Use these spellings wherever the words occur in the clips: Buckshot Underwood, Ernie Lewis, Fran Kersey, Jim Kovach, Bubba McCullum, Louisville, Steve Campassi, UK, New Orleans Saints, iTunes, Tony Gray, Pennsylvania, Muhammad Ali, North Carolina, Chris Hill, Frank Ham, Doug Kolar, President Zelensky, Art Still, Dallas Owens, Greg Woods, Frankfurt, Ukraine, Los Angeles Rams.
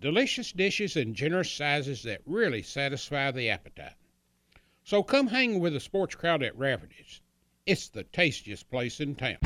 delicious dishes in generous sizes that really satisfy the appetite. So come hang with the sports crowd at Rafferty's. It's the tastiest place in town.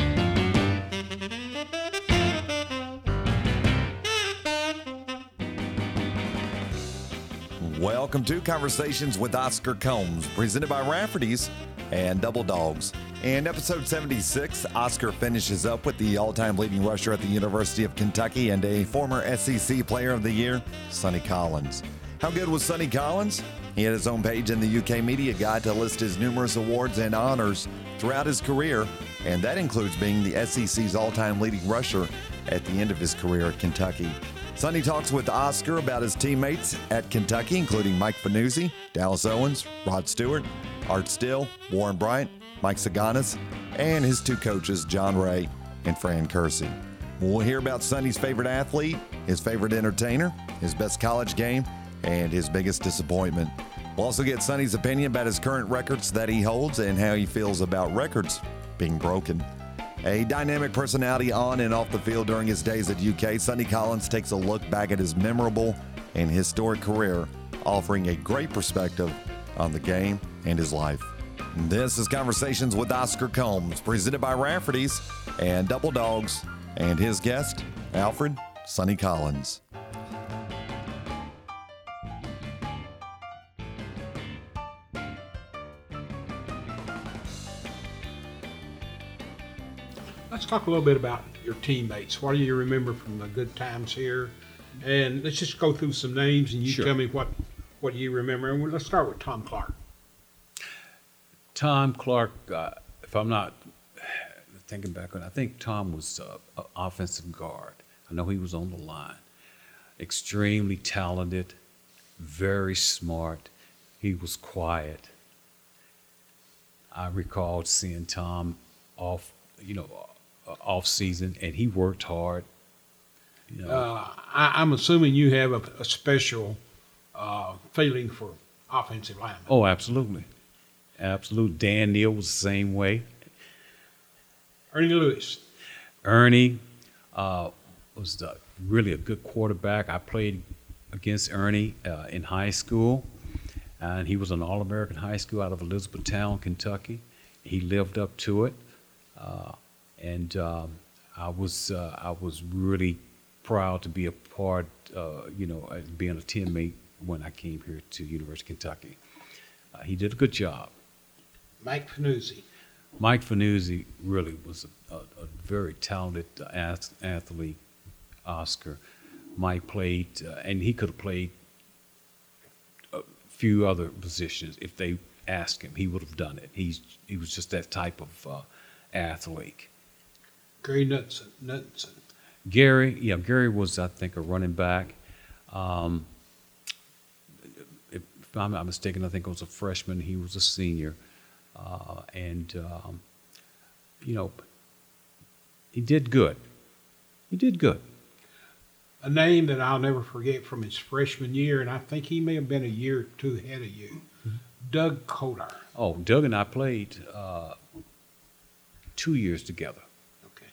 Welcome to Conversations with Oscar Combs, presented by Rafferty's and Double Dogs. In episode 76, Oscar finishes up with the all-time leading rusher at the University of Kentucky and a former SEC Player of the Year, Sonny Collins. How good was Sonny Collins? He had his own page in the UK Media Guide to list his numerous awards and honors throughout his career, and that includes being the SEC's all-time leading rusher at the end of his career at Kentucky. Sonny talks with Oscar about his teammates at Kentucky, including Mike Fanuzzi, Dallas Owens, Rod Stewart, Art Still, Warren Bryant, Mike Saganis, and his two coaches, John Ray and Fran Kersey. We'll hear about Sonny's favorite athlete, his favorite entertainer, his best college game, and his biggest disappointment. We'll also get Sonny's opinion about his current records that he holds and how he feels about records being broken. A dynamic personality on and off the field during his days at UK, Sonny Collins takes a look back at his memorable and historic career, offering a great perspective on the game and his life. This is Conversations with Oscar Combs, presented by Rafferty's and Double Dogs, and his guest, Alfred Sonny Collins. Let's talk a little bit about your teammates. What do you remember from the good times here? And let's just go through some names, and you Sure. tell me what you remember. And let's start with Tom Clark. Tom Clark, if I'm not thinking back on it, I think Tom was an offensive guard. I know he was on the line. Extremely talented, very smart. He was quiet. I recall seeing Tom off season, and he worked hard. You know. I'm assuming you have a special feeling for offensive linemen. Oh, absolutely. Absolutely. Dan Neal was the same way. Ernie Lewis. Ernie was really a good quarterback. I played against Ernie in high school, and he was an All-American high school out of Elizabethtown, Kentucky. He lived up to it. I was really proud to be a part, being a teammate when I came here to University of Kentucky. He did a good job. Mike Fanuzzi. Mike Fanuzzi really was a very talented athlete, Oscar. Mike played, and he could have played a few other positions. If they asked him, he would have done it. He was just that type of athlete. Gary Knutson. Gary was, I think, a running back. If I'm not mistaken, I think it was a freshman. He was a senior. He did good. A name that I'll never forget from his freshman year, and I think he may have been a year or two ahead of you, mm-hmm. Doug Kolar. Oh, Doug and I played 2 years together. Okay.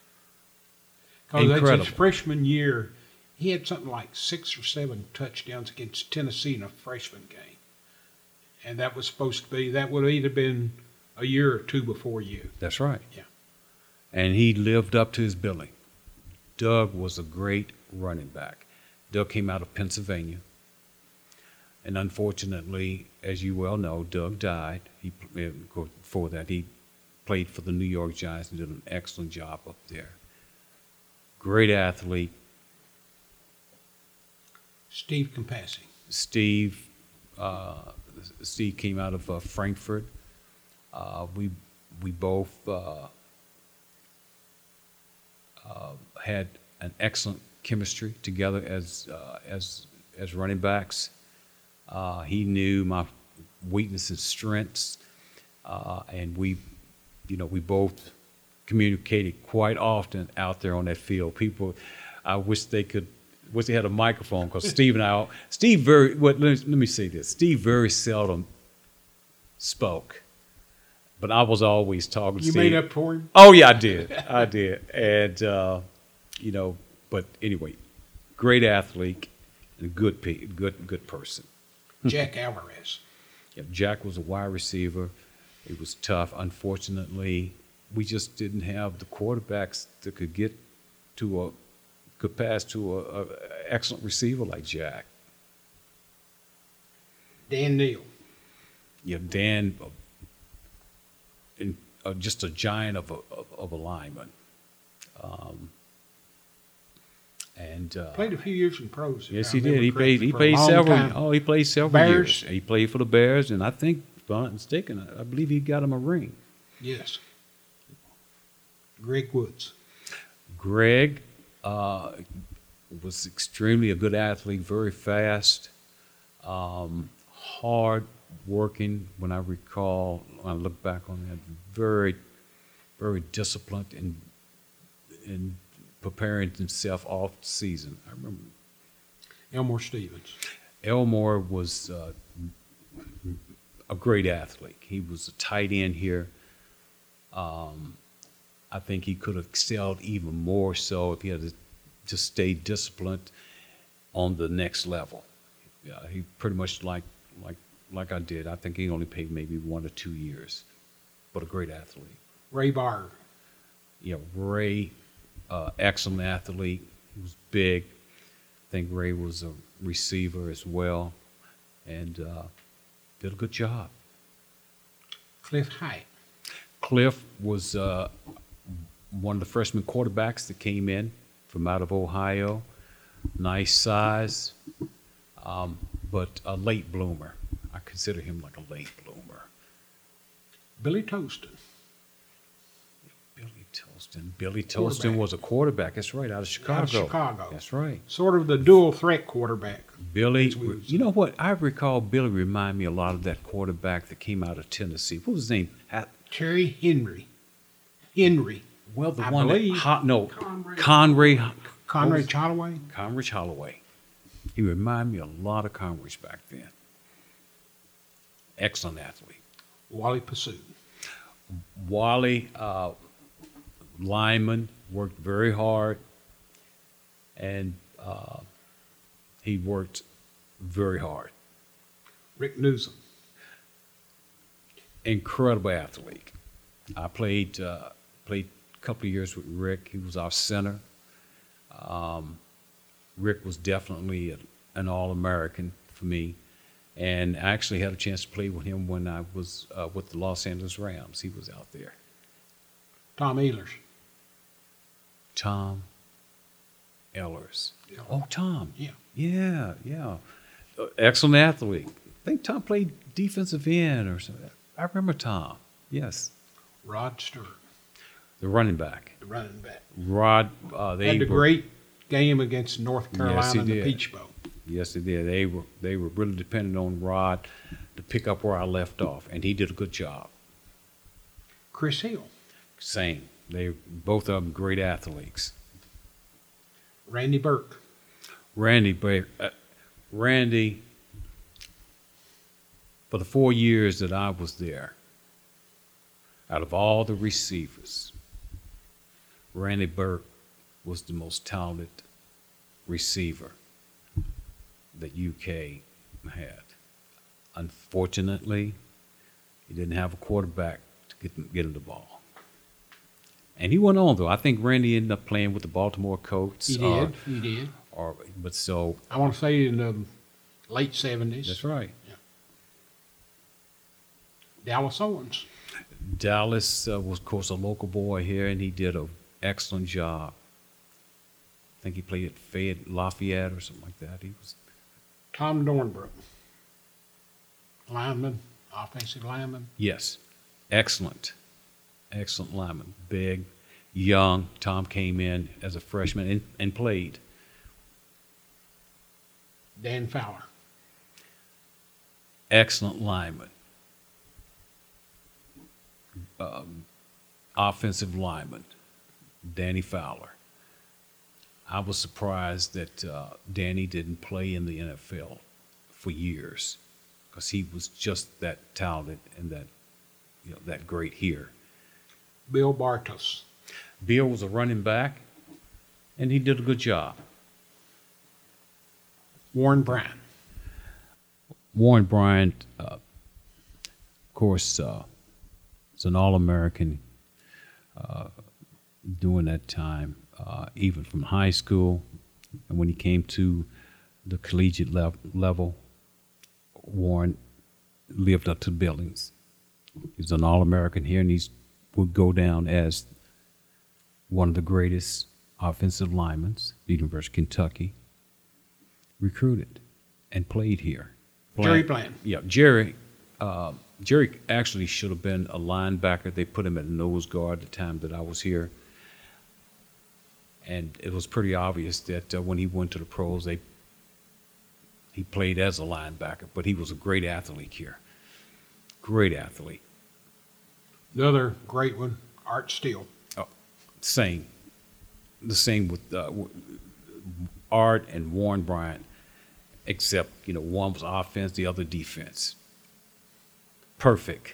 Because that's his freshman year, he had something like 6 or 7 touchdowns against Tennessee in a freshman game. And that was supposed to be, that would have either been a year or two before you. That's right. Yeah. And he lived up to his billing. Doug was a great running back. Doug came out of Pennsylvania. And unfortunately, as you well know, Doug died. He, before that, he played for the New York Giants and did an excellent job up there. Great athlete. Steve Campassi. Steve came out of Frankfurt. We both had an excellent chemistry together as as running backs. He knew my weaknesses and strengths, and we both communicated quite often out there on that field. People, I wish they had a microphone, because Steve very seldom spoke, but I was always talking to Steve. You made up for him? Oh, yeah, I did. And, but anyway, great athlete and a good person. Jack Alvarez. Yeah, Jack was a wide receiver. It was tough. Unfortunately, we just didn't have the quarterbacks that could pass to an excellent receiver like Jack. Dan Neal. Yeah, Dan... just a giant of a lineman, and played a few years in pros. Yes, he did. He played several Bears. Years. He played for the Bears, and I think, if I'm not mistaken, I believe he got him a ring. Yes. Greg Woods. Greg was extremely a good athlete, very fast, hard. Working, when I recall, when I look back on that, very, very disciplined and preparing himself off season. I remember Elmore Stevens. Elmore was a great athlete. He was a tight end here. I think he could have excelled even more so if he had just stayed disciplined on the next level. Yeah, he pretty much like I did. I think he only played maybe 1 or 2 years, but a great athlete. Ray Barr. Yeah, Ray, excellent athlete. He was big. I think Ray was a receiver as well, and did a good job. Cliff Height. Cliff was one of the freshman quarterbacks that came in from out of Ohio. Nice size, but a late bloomer. I consider him like a late bloomer. Billy Tolston. Billy Tolston was a quarterback. That's right, out of Chicago. That's right. Sort of the dual threat quarterback. Billy, you know what? I recall Billy remind me a lot of that quarterback that came out of Tennessee. What was his name? Terry Henry. Well, the one that Conrad Holloway. He reminded me a lot of Conrad's back then. Excellent athlete. Wally Pursuit. Wally, lineman, worked very hard, and he worked very hard. Rick Newsom. Incredible athlete. I played a couple of years with Rick. He was our center. Rick was definitely an All-American for me. And I actually had a chance to play with him when I was with the Los Angeles Rams. He was out there. Tom Ehlers. Tom Ehlers. Yeah. Oh, Tom. Yeah. Yeah. Excellent athlete. I think Tom played defensive end or something. I remember Tom. Yes. Rod Stewart. The running back. Rod. They had a great game against North Carolina in the Peach Bowl. Yes, they did. They were really dependent on Rod to pick up where I left off, and he did a good job. Chris Hill. Same. They both of them great athletes. Randy Burke. Randy, for the 4 years that I was there, out of all the receivers, Randy Burke was the most talented receiver that UK had. Unfortunately, he didn't have a quarterback to get him the ball. And he went on, though. I think Randy ended up playing with the Baltimore Colts. He did. I want to say in the late 70s. That's right. Yeah. Dallas Owens. Dallas was, of course, a local boy here, and he did an excellent job. I think he played at Lafayette or something like that. He was. Tom Dornbrook, lineman, offensive lineman. Yes, excellent lineman, big, young. Tom came in as a freshman and played. Dan Fowler. Excellent lineman. Offensive lineman, Danny Fowler. I was surprised that Danny didn't play in the NFL for years because he was just that talented and that, you know, that great here. Bill Bartos. Bill was a running back, and he did a good job. Warren Bryant. Warren Bryant, of course, was an All-American during that time, even from high school. And when he came to the collegiate level, Warren lived up to the billings. He was an All-American here, and he would go down as one of the greatest offensive linemen the University of Kentucky recruited and played here. Jerry Bland. Yeah, Jerry actually should have been a linebacker. They put him at nose guard the time that I was here. And it was pretty obvious that when he went to the pros, he played as a linebacker, but he was a great athlete here. Great athlete. The other great one, Art Steele. Oh, same. The same with Art and Warren Bryant, except, you know, one was offense, the other defense. Perfect.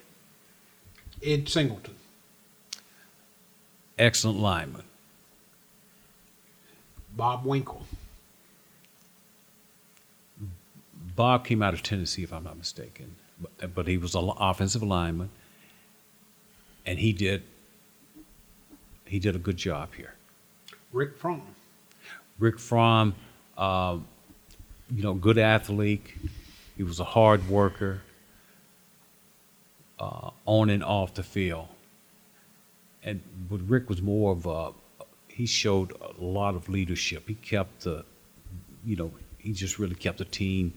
Ed Singleton. Excellent lineman. Bob Winkle. Bob came out of Tennessee, if I'm not mistaken, but he was an offensive lineman, and he did a good job here. Rick Fromm. Rick Fromm, you know, good athlete. He was a hard worker, on and off the field. And but Rick was more of a, he showed a lot of leadership. He kept the, you know, he just really kept the team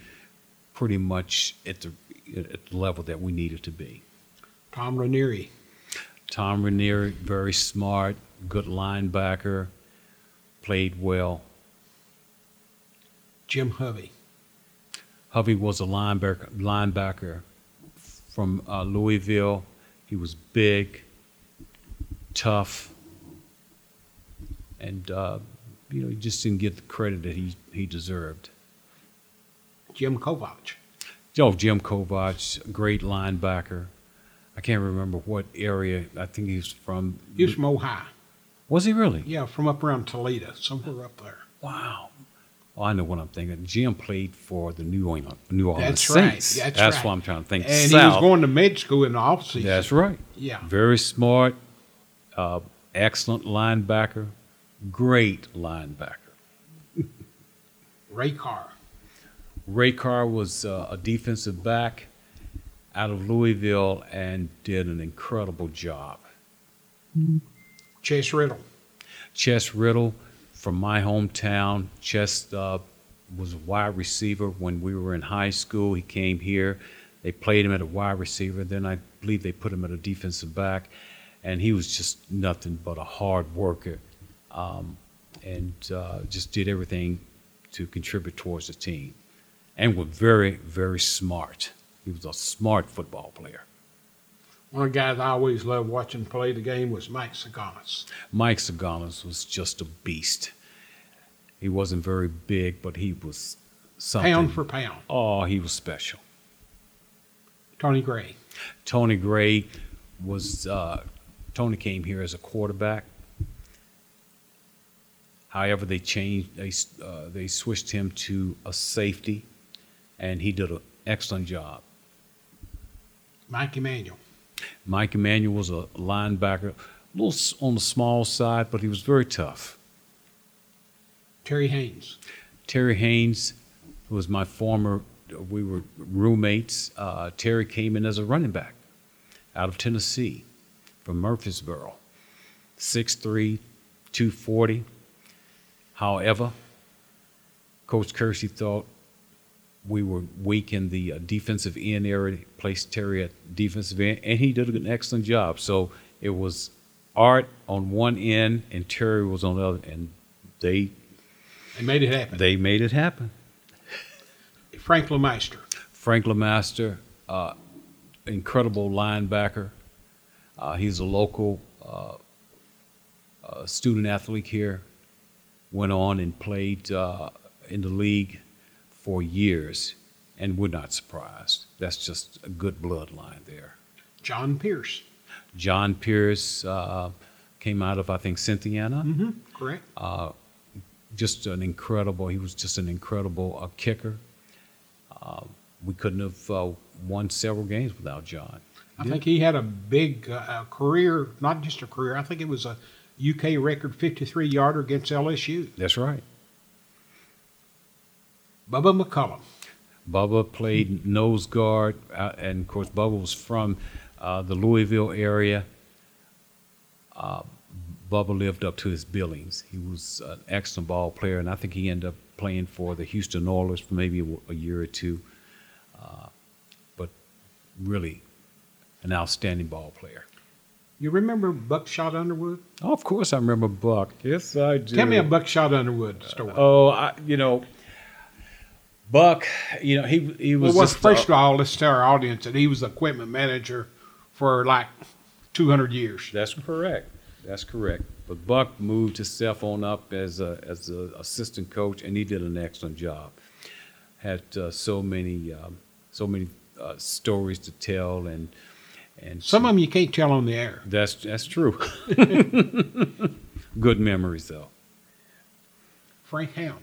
pretty much at the level that we needed to be. Tom Ranieri. Tom Ranieri, very smart, good linebacker, played well. Jim Hovey. Hovey was a linebacker from Louisville. He was big, tough, and you know, he just didn't get the credit that he deserved. Jim Kovach. Oh, Jim Kovach, great linebacker. I can't remember what area. I think he was from. He was from Ohio. Was he really? Yeah, from up around Toledo, somewhere up there. Wow. Oh, I know what I'm thinking. Jim played for the New Orleans That's Saints. Right. That's right. What I'm trying to think. And South. He was going to med school in the offseason. That's right. Yeah. Very smart, excellent linebacker, great linebacker. Ray Carr. Ray Carr was a defensive back out of Louisville and did an incredible job. Mm-hmm. Chase Riddle. Chase Riddle from my hometown. Chess was a wide receiver when we were in high school. He came here. They played him at a wide receiver. Then I believe they put him at a defensive back. And he was just nothing but a hard worker, and just did everything to contribute towards the team. And was very, very smart. He was a smart football player. One of the guys I always loved watching play the game was Mike Saganis. Mike Saganis was just a beast. He wasn't very big, but he was something. Pound for pound. Oh, he was special. Tony Gray. Tony Gray was, Tony came here as a quarterback. However, they switched him to a safety, and he did an excellent job. Mike Emanuel. Mike Emanuel was a linebacker, a little on the small side, but he was very tough. Terry Haynes. Terry Haynes, who was my former, we were roommates. Terry came in as a running back out of Tennessee from Murfreesboro. 6'3", 240. However, Coach Kersey thought we were weak in the defensive end area, placed Terry at defensive end, and he did an excellent job. So it was Art on one end and Terry was on the other, and they made it happen. Frank LeMaster. Frank LeMaster, incredible linebacker. He's a local student athlete here. Went on and played in the league for years, and we're not surprised. That's just a good bloodline there. John Pierce. John Pierce came out of, I think, Cynthiana. Mm-hmm, correct. Just an incredible, he was just an incredible kicker. We couldn't have won several games without John. I think he had a big career, not just a career, I think it was a UK record 53-yarder against LSU. That's right. Bubba McCullum. Bubba played nose guard, and, of course, Bubba was from the Louisville area. Bubba lived up to his billings. He was an excellent ball player, and I think he ended up playing for the Houston Oilers for maybe a year or two. But really an outstanding ball player. You remember Buckshot Underwood? Oh, of course I remember Buck. Yes, I do. Tell me a Buckshot Underwood story. Buck, he was. Well, first of all, let's tell our audience that he was equipment manager for like 200 years. That's correct. That's correct. But Buck moved himself on up as an assistant coach, and he did an excellent job. Had so many stories to tell, and some of them you can't tell on the air. That's true. Good memories though. Frank Ham.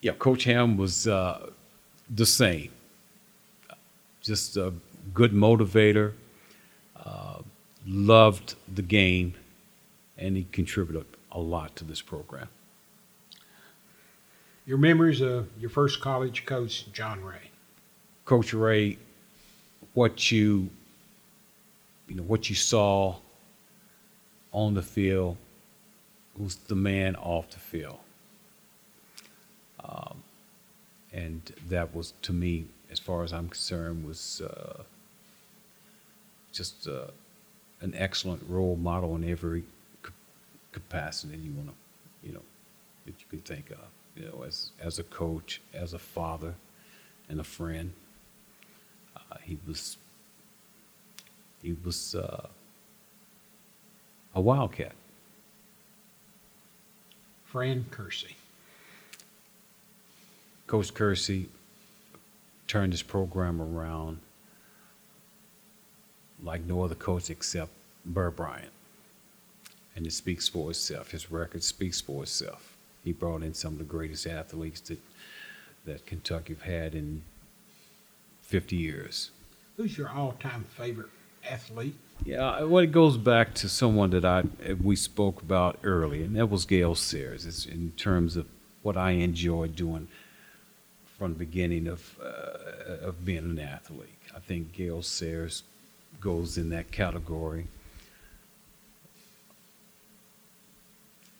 Yeah, Coach Ham was the same. Just a good motivator, loved the game, and he contributed a lot to this program. Your memories of your first college coach, John Ray. Coach Ray, what you saw on the field was the man off the field. And that was, to me, as far as I'm concerned, was just an excellent role model in every capacity you want to, that you can think of, as a coach, as a father, and a friend. He was a wildcat. Fran Kersey. Coach Kersey turned his program around like no other coach except Burr Bryant. And it speaks for itself. His record speaks for itself. He brought in some of the greatest athletes that Kentucky have had in 50 years. Who's your all-time favorite athlete? Yeah, well, it goes back to someone that we spoke about earlier, and that was Gail Sayers. It's in terms of what I enjoyed doing from the beginning of being an athlete. I think Gail Sayers goes in that category.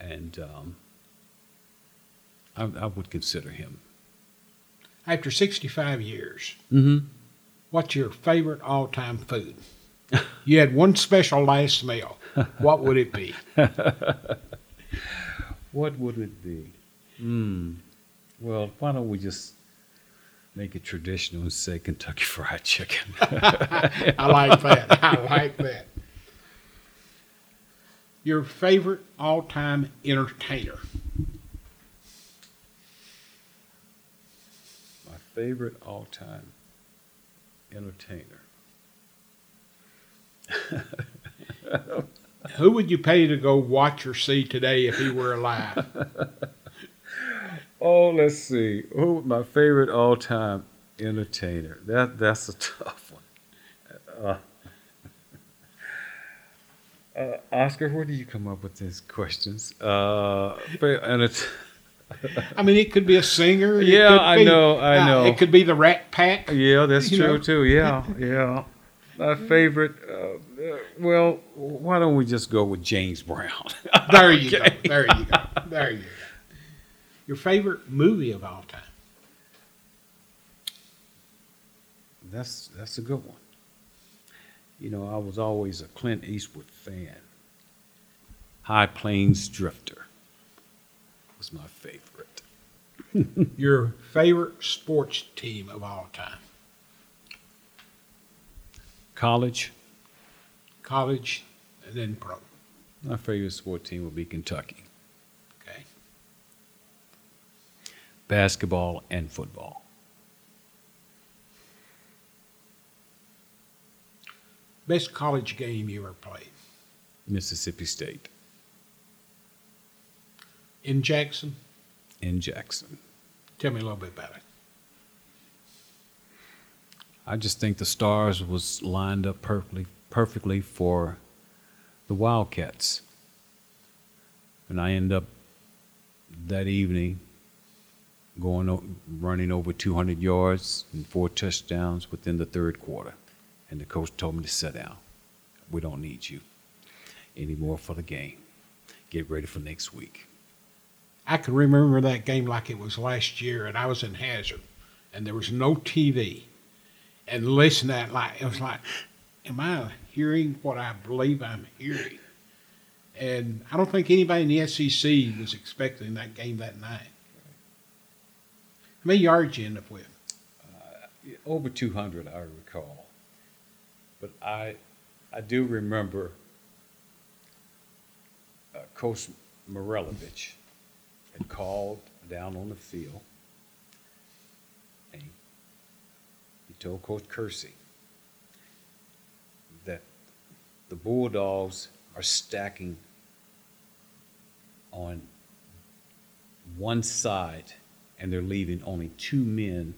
And I would consider him. After 65 years, mm-hmm. What's your favorite all-time food? You had one special last meal. What would it be? What would it be? Well, why don't we just make it traditional and say Kentucky Fried Chicken. I like that. I like that. Your favorite all-time entertainer? My favorite all-time entertainer. Who would you pay to go watch or see today if he were alive? Oh, let's see. Oh, my favorite all-time entertainer. That's a tough one. Oscar, where do you come up with these questions? I mean, it could be a singer. Yeah, I know. It could be the Rat Pack. Yeah, that's true too. Yeah, yeah. My favorite. Well, why don't we just go with James Brown? There you go. There you go. There you go. Your favorite movie of all time? That's a good one. I was always a Clint Eastwood fan. High Plains Drifter was my favorite. Your favorite sports team of all time? College. College, and then pro. My favorite sports team would be Kentucky. Okay. Basketball and football. Best college game you ever played? Mississippi State. In Jackson? In Jackson. Tell me a little bit about it. I just think the stars was lined up perfectly for the Wildcats. And I ended up that evening running over 200 yards and 4 touchdowns within the third quarter. And the coach told me to sit down. We don't need you anymore for the game. Get ready for next week. I can remember that game like it was last year, and I was in Hazard, and there was no TV. And listening to that, like, it was like, am I hearing what I believe I'm hearing? And I don't think anybody in the SEC was expecting that game that night. How many yards you end up with? Over 200, I recall. But I do remember Coach Morelovich had called down on the field, and he told Coach Kersey that the Bulldogs are stacking on one side, and they're leaving only 2 men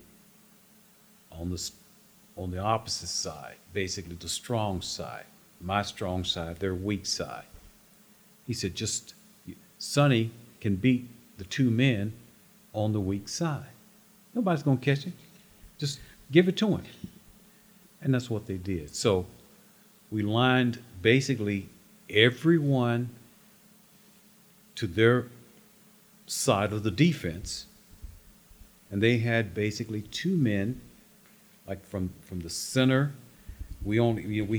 on the opposite side, basically the strong side, my strong side, their weak side. He said, just Sonny can beat the 2 men on the weak side. Nobody's going to catch him. Just give it to him. And that's what they did. So we lined basically everyone to their side of the defense. And they had basically 2 men, like from the center. We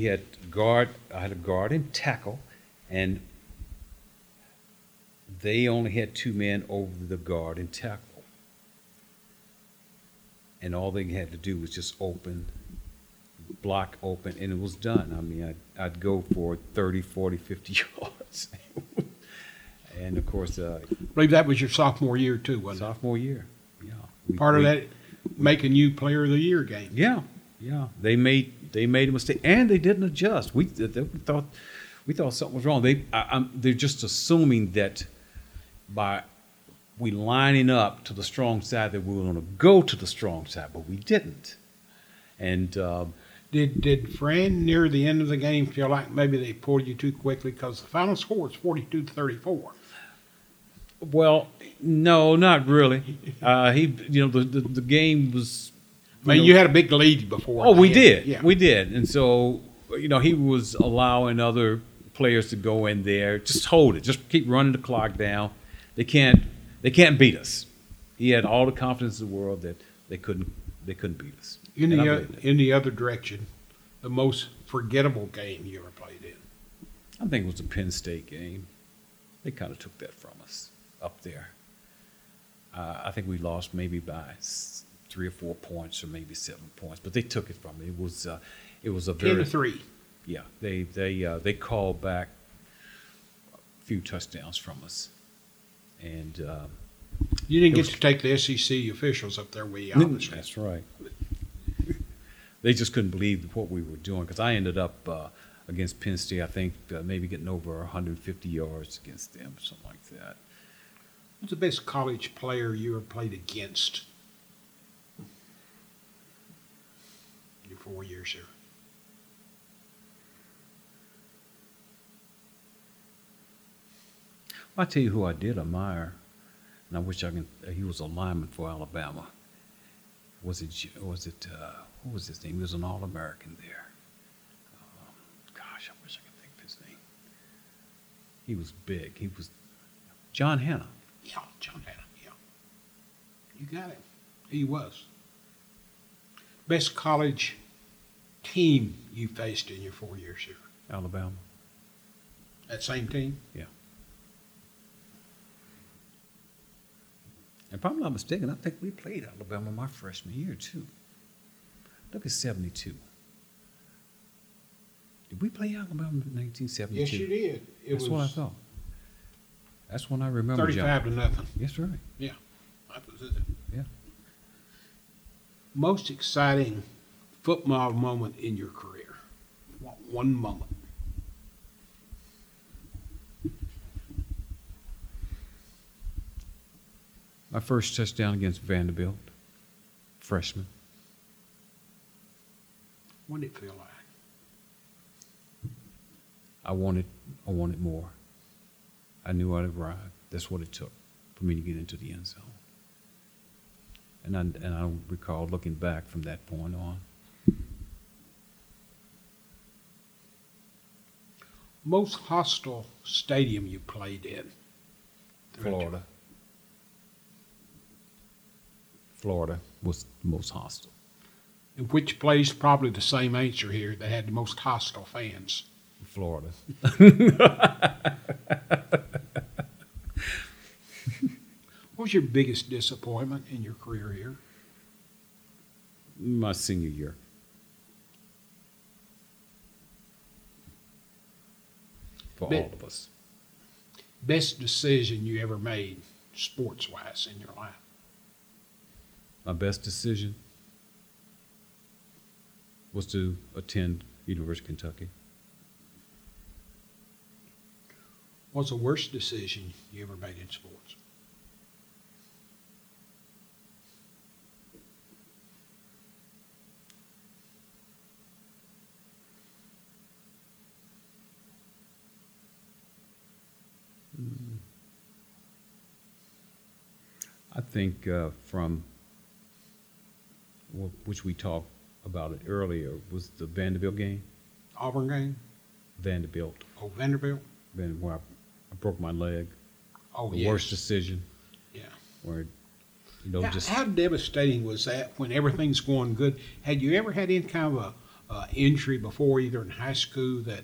had guard. I had a guard and tackle, and they only had 2 men over the guard and tackle. And all they had to do was just block open, and it was done. I mean, I'd go for 30, 40, 50 yards. And, of course... I believe that was your sophomore year, too, wasn't it? Sophomore year, yeah. Making you player of the year game. Yeah, yeah. They made a mistake, and they didn't adjust. We thought something was wrong. They're just assuming that... by we lining up to the strong side that we were going to go to the strong side, but we didn't. And did Fran near the end of the game feel like maybe they pulled you too quickly, because the final score is 42-34? Well, no, not really. The game was. You had a big lead before. Oh, we did, and so he was allowing other players to go in there, just hold it, just keep running the clock down. They can't beat us. He had all the confidence in the world that they couldn't beat us. In the other direction, the most forgettable game you ever played in? I think it was the Penn State game. They kind of took that from us up there. I think we lost maybe by 3 or 4 points, or maybe 7 points, but they took it from me. It was a very 10-3. Yeah, they called back a few touchdowns from us. And you didn't get to take the SEC officials up there with you, obviously. That's right. They just couldn't believe what we were doing, because I ended up against Penn State, I think, maybe getting over 150 yards against them, something like that. Who's the best college player you ever played against in your 4 years here? I'll tell you who I did admire, and I wish I can. He was a lineman for Alabama. What was his name? He was an All-American there. I wish I could think of his name. He was big. He was John Hanna. Yeah, John Hanna, yeah. You got it. He was. Best college team you faced in your 4 years here? Alabama. That same team? Yeah. If I'm not mistaken, I think we played Alabama my freshman year, too. Look at 72. Did we play Alabama in 1972? Yes, you did. That's what I thought. That's when I remember. 35-0. Yes, right. Yeah. That was it. Yeah. Most exciting football moment in your career? One moment. My first touchdown against Vanderbilt, freshman. What did it feel like? I wanted more. I knew I'd arrive. That's what it took for me to get into the end zone. And I don't recall looking back from that point on. Most hostile stadium you played in? Florida. Florida was the most hostile. In which place, probably the same answer here, they had the most hostile fans? Florida. What was your biggest disappointment in your career here? My senior year. For all of us. Best decision you ever made, sports-wise, in your life? My best decision was to attend University of Kentucky. What's the worst decision you ever made in sports? I think which we talked about it earlier, was the Vanderbilt game. Auburn game? Vanderbilt. Oh, Vanderbilt? Where I broke my leg. Oh, yeah. The worst decision. Yeah. Where, how devastating was that when everything's going good? Had you ever had any kind of an injury before, either in high school, that,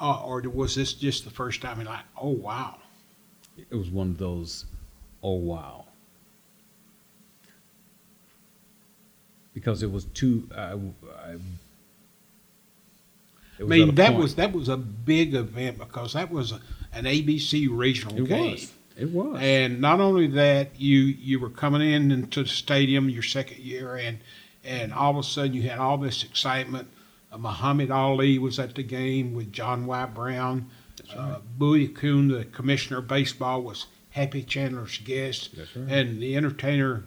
or was this just the first time you're like, oh, wow? It was one of those, oh, wow. Because it was too. That was a big event because that was an ABC regional game. It was. And not only that, you were coming into the stadium your second year, and all of a sudden you had all this excitement. Muhammad Ali was at the game with John Y. Brown. That's right. Bowie Kuhn, the commissioner of baseball, was Happy Chandler's guest. That's right. And the entertainer.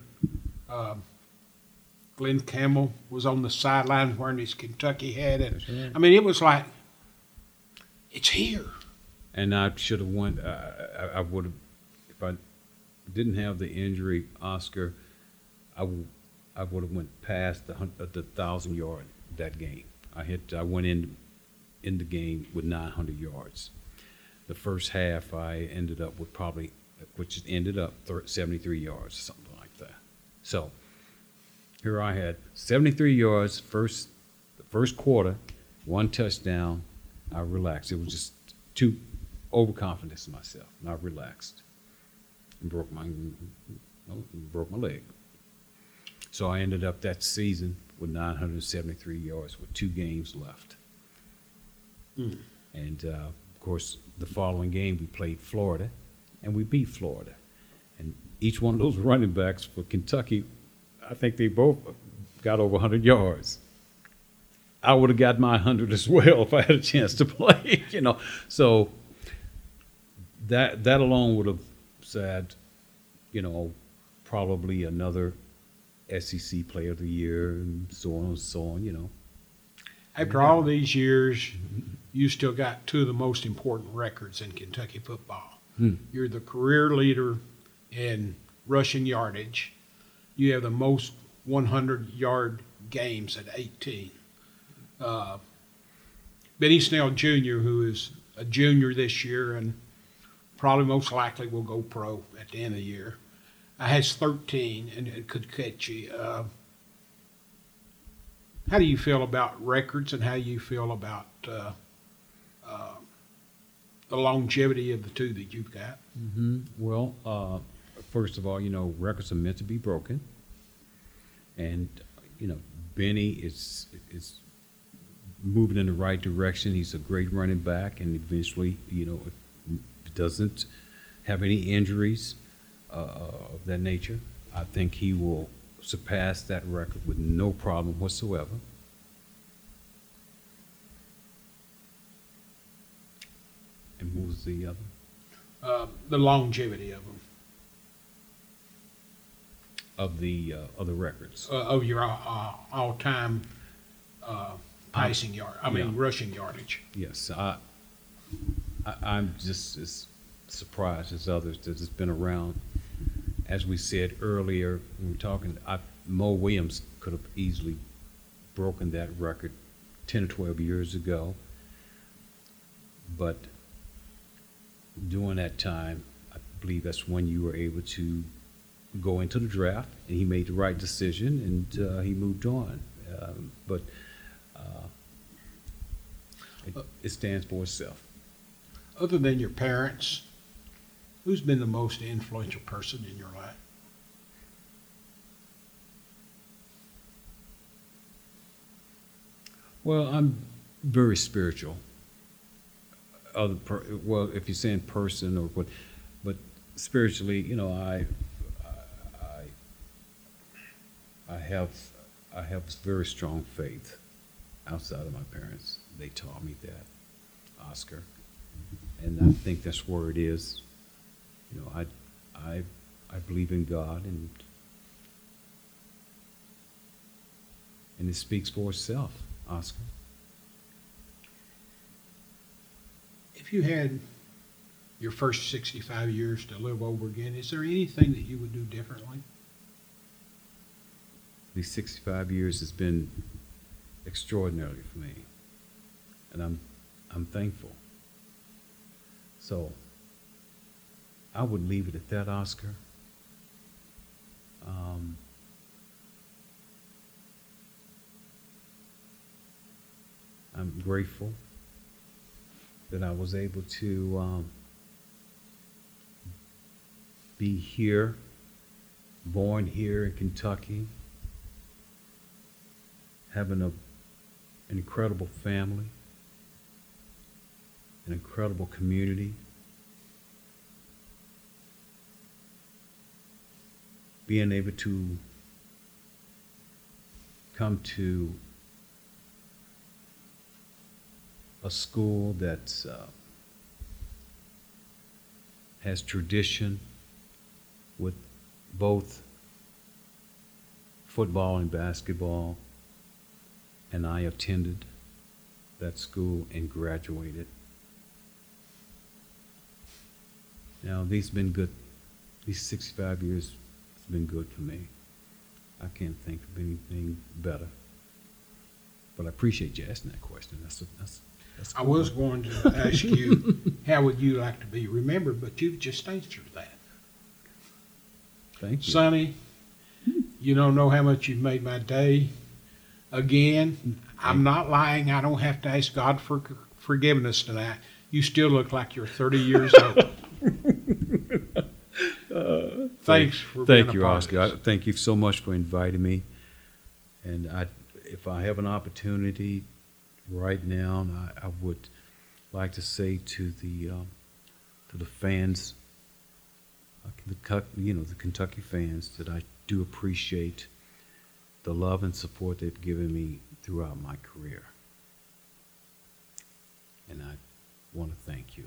Glenn Campbell was on the sidelines wearing his Kentucky hat, and right. I mean, it was like, it's here. And I should have went. I would have, if I didn't have the injury, Oscar. I would have went past the 1,000 yard that game. I went in the game with 900 yards. The first half, I ended up with 73 yards or something like that. So. Here I had 73 yards the first quarter, one touchdown. I relaxed. It was just too overconfident in myself, and I relaxed and broke my leg. So I ended up that season with 973 yards with 2 games left. Mm. And of course, the following game we played Florida, and we beat Florida. And each one of those running backs for Kentucky. I think they both got over 100 yards. I would have got my 100 as well if I had a chance to play, So that alone would have said, probably another SEC Player of the Year and so on and so on, After all these years, you still got 2 of the most important records in Kentucky football. Hmm. You're the career leader in rushing yardage. You have the most 100-yard games at 18. Benny Snell Jr., who is a junior this year and probably most likely will go pro at the end of the year, has 13 and could catch you. How do you feel about records and how you feel about the longevity of the 2 that you've got? Mm-hmm. Well, first of all, you know, records are meant to be broken. And, you know, Benny is moving in the right direction. He's a great running back, and eventually, you know, doesn't have any injuries of that nature. I think he will surpass that record with no problem whatsoever. And what was the other? The longevity of them. Of the other records. Of your all-time passing yard. I mean, rushing yardage. Yes, I'm just as surprised as others that it's been around. As we said earlier, when we were talking, Mo Williams could have easily broken that record 10 or 12 years ago. But during that time, I believe that's when you were able to go into the draft, and he made the right decision, and he moved on. But it stands for itself. Other than your parents, who's been the most influential person in your life? Well, I'm very spiritual. If you're saying person or what, but spiritually, you know, I have very strong faith outside of my parents. They taught me that, Oscar, and I think that's where it is. You know, I believe in God, and it speaks for itself, Oscar. If you had your first 65 years to live over again, is there anything that you would do differently? These 65 years has been extraordinary for me, and I'm thankful. So I would leave it at that, Oscar. I'm grateful that I was able to be here, born here in Kentucky, having an incredible family, an incredible community, being able to come to a school that has tradition with both football and basketball, and I attended that school and graduated. Now, these 65 years have been good for me. I can't think of anything better. But I appreciate you asking that question. That's cool. I was going to ask you, how would you like to be remembered, but you've just answered that. Thank you. Sonny, you don't know how much you've made my day. Again, I'm not lying. I don't have to ask God for forgiveness tonight. You still look like you're 30 years old. Thanks for being a part of this. Thank you, Oscar. Thank you so much for inviting me. And if I have an opportunity right now, I would like to say to the fans, the Kentucky fans, that I do appreciate the love and support they've given me throughout my career. And I want to thank you.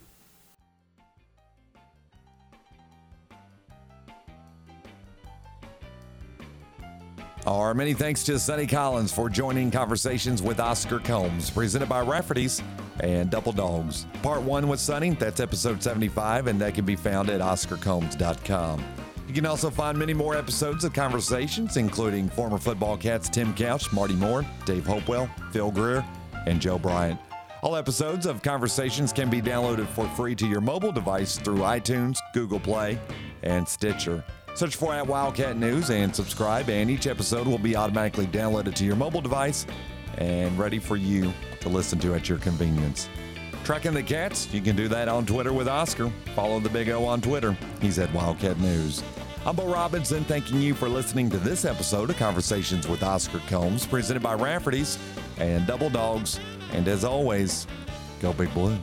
Our many thanks to Sonny Collins for joining Conversations with Oscar Combs, presented by Rafferty's and Double Dogs. Part 1 with Sonny, that's episode 75, and that can be found at oscarcombs.com. You can also find many more episodes of Conversations, including former football cats Tim Couch, Marty Moore, Dave Hopewell, Phil Greer, and Joe Bryant. All episodes of Conversations can be downloaded for free to your mobile device through iTunes, Google Play, and Stitcher. Search for @Wildcat News and subscribe, and each episode will be automatically downloaded to your mobile device and ready for you to listen to at your convenience. Tracking the cats, you can do that on Twitter with Oscar. Follow the Big O on Twitter. He's @Wildcat News. I'm Bo Robinson, thanking you for listening to this episode of Conversations with Oscar Combs, presented by Rafferty's and Double Dogs. And as always, go Big Blue.